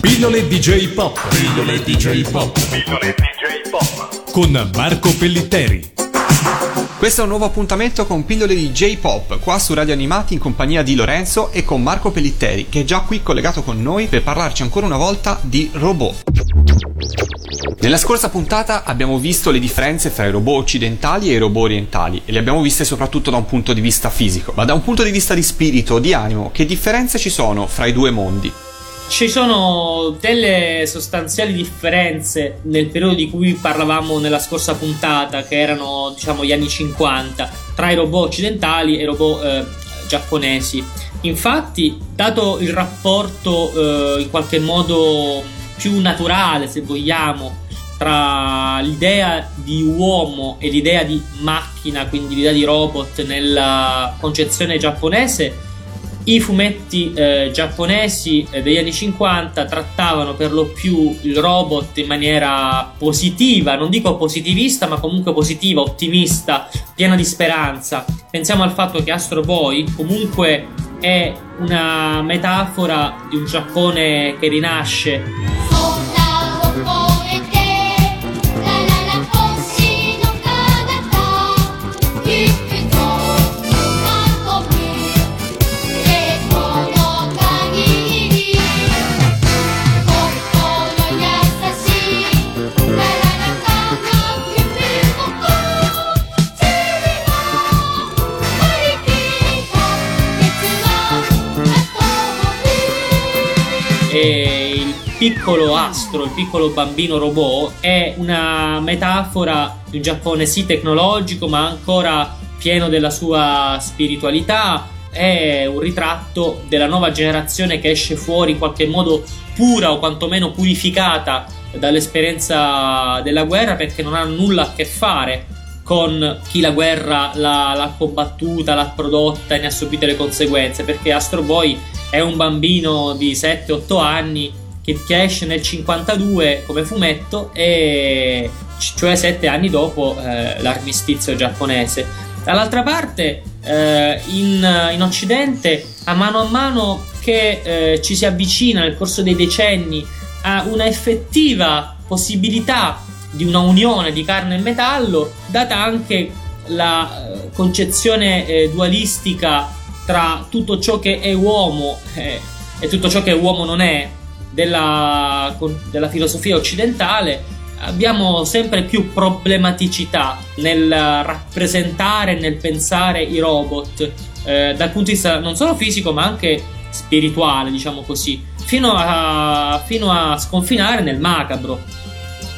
Pillole di J-POP. Pillole di J-POP. Pillole di J-POP. Con Marco Pellitteri. Questo è un nuovo appuntamento con Pillole di J-Pop, qua su Radio Animati in compagnia di Lorenzo e con Marco Pellitteri, che è già qui collegato con noi per parlarci ancora una volta di robot. Nella scorsa puntata abbiamo visto le differenze tra i robot occidentali e i robot orientali e le abbiamo viste soprattutto da un punto di vista fisico, ma da un punto di vista di spirito, di animo, che differenze ci sono fra i due mondi? Ci sono delle sostanziali differenze nel periodo di cui parlavamo nella scorsa puntata, che erano diciamo gli anni 50, tra i robot occidentali e i robot giapponesi. Infatti, dato il rapporto in qualche modo più naturale, se vogliamo, tra l'idea di uomo e l'idea di macchina, quindi l'idea di robot nella concezione giapponese, i fumetti giapponesi degli anni 50 trattavano per lo più il robot in maniera positiva, non dico positivista, ma comunque positiva, ottimista, piena di speranza. Pensiamo al fatto che Astro Boy comunque è una metafora di un Giappone che rinasce. Piccolo astro, il piccolo bambino robot, è una metafora di un Giappone sì tecnologico ma ancora pieno della sua spiritualità, è un ritratto della nuova generazione che esce fuori in qualche modo pura o quantomeno purificata dall'esperienza della guerra, perché non ha nulla a che fare con chi la guerra l'ha combattuta, l'ha prodotta e ne ha subito le conseguenze, perché Astro Boy è un bambino di 7-8 anni che esce nel 52 come fumetto, e cioè 7 anni dopo l'armistizio giapponese. Dall'altra parte in Occidente, a mano che ci si avvicina nel corso dei decenni a una effettiva possibilità di una unione di carne e metallo, data anche la concezione dualistica tra tutto ciò che è uomo e tutto ciò che uomo non è della filosofia occidentale, abbiamo sempre più problematicità nel rappresentare, nel pensare i robot dal punto di vista non solo fisico ma anche spirituale, diciamo così, fino a sconfinare nel macabro.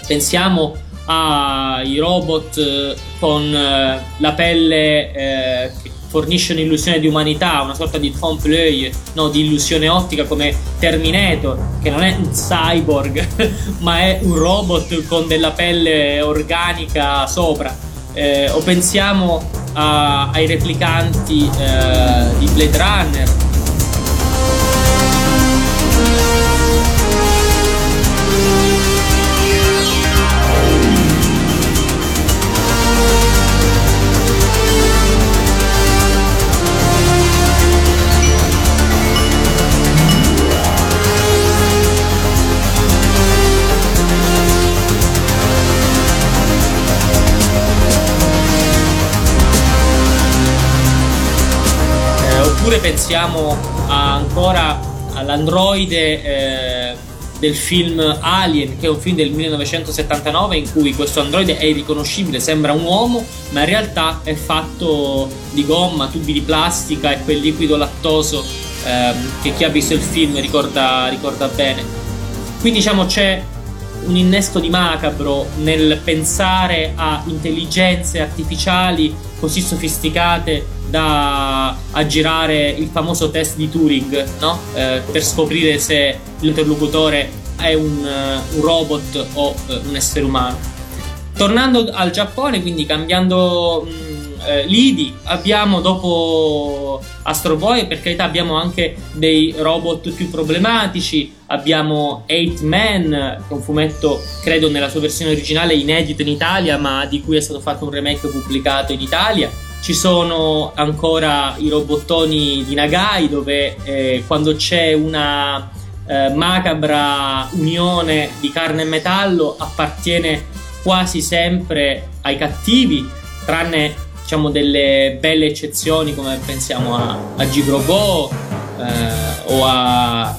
Pensiamo ai robot con la pelle che fornisce un'illusione di umanità, una sorta di trompe-l'œil, no, di illusione ottica, come Terminator, che non è un cyborg ma è un robot con della pelle organica sopra, o pensiamo ai replicanti di Blade Runner. Pensiamo ancora all'androide del film Alien, che è un film del 1979 in cui questo androide è irriconoscibile, sembra un uomo ma in realtà è fatto di gomma, tubi di plastica e quel liquido lattoso che chi ha visto il film ricorda bene. Quindi diciamo c'è un innesto di macabro nel pensare a intelligenze artificiali così sofisticate da aggirare il famoso test di Turing, no? Per scoprire se l'interlocutore è un robot o un essere umano. Tornando al Giappone, quindi cambiando lidi, abbiamo dopo Astro Boy, per carità, abbiamo anche dei robot più problematici, abbiamo Eight Man, che è un fumetto credo nella sua versione originale inedito in Italia ma di cui è stato fatto un remake pubblicato in Italia. Ci sono ancora i robottoni di Nagai, dove quando c'è una macabra unione di carne e metallo appartiene quasi sempre ai cattivi, tranne diciamo delle belle eccezioni come pensiamo a Gigrobot o al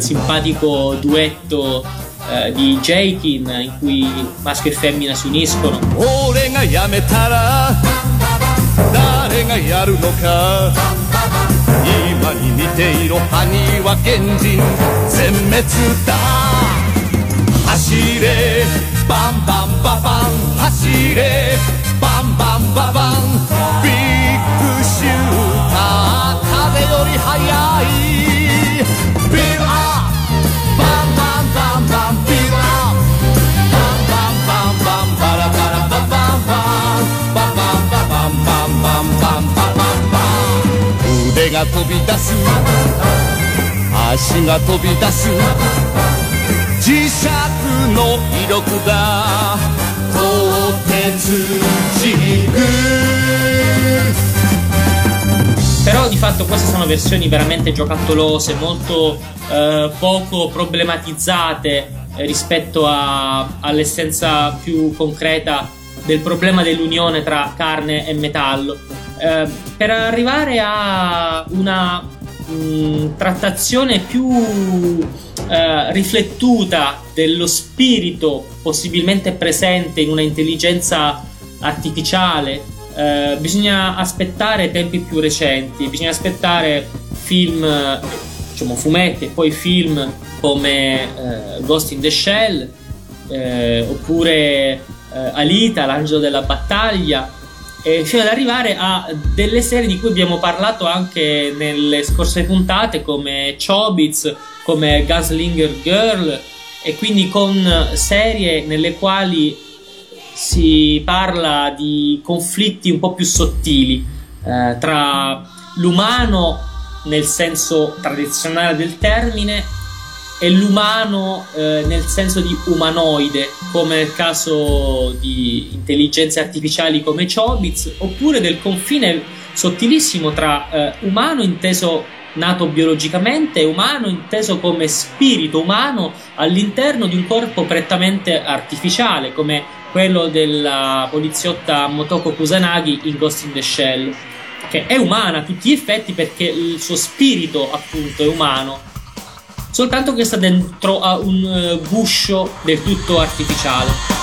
simpatico duetto di Jaikin, in cui maschio e femmina si uniscono. Però di fatto queste sono versioni veramente giocattolose, molto poco problematizzate rispetto all'essenza più concreta del problema dell'unione tra carne e metallo, per arrivare a una trattazione più riflettuta dello spirito possibilmente presente in una intelligenza artificiale. Bisogna aspettare tempi più recenti, bisogna aspettare film, diciamo fumetti e poi film come Ghost in the Shell, oppure Alita, l'angelo della battaglia, fino ad arrivare a delle serie di cui abbiamo parlato anche nelle scorse puntate, come Chobits, come Gunslinger Girl, e quindi con serie nelle quali si parla di conflitti un po' più sottili tra l'umano nel senso tradizionale del termine e l'umano nel senso di umanoide, come nel caso di intelligenze artificiali come Chobits, oppure del confine sottilissimo tra umano inteso nato biologicamente e umano inteso come spirito umano all'interno di un corpo prettamente artificiale, come quello della poliziotta Motoko Kusanagi in Ghost in the Shell, che è umana a tutti gli effetti perché il suo spirito appunto è umano, soltanto che sta dentro a un guscio del tutto artificiale.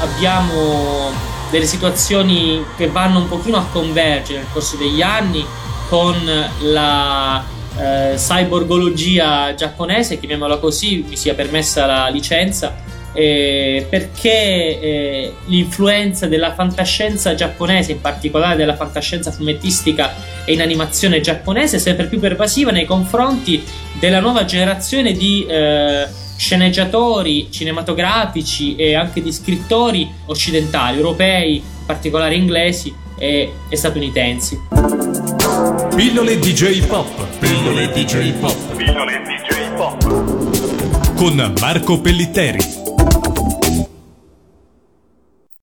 Abbiamo delle situazioni che vanno un pochino a convergere nel corso degli anni con la cyborgologia giapponese, chiamiamola così, mi sia permessa la licenza, perché l'influenza della fantascienza giapponese, in particolare della fantascienza fumettistica e in animazione giapponese, è sempre più pervasiva nei confronti della nuova generazione di sceneggiatori cinematografici e anche di scrittori occidentali, europei, in particolare inglesi e statunitensi. Pillole di J-Pop. Pillole di J-Pop. Pillole di J-Pop. Con Marco Pellitteri.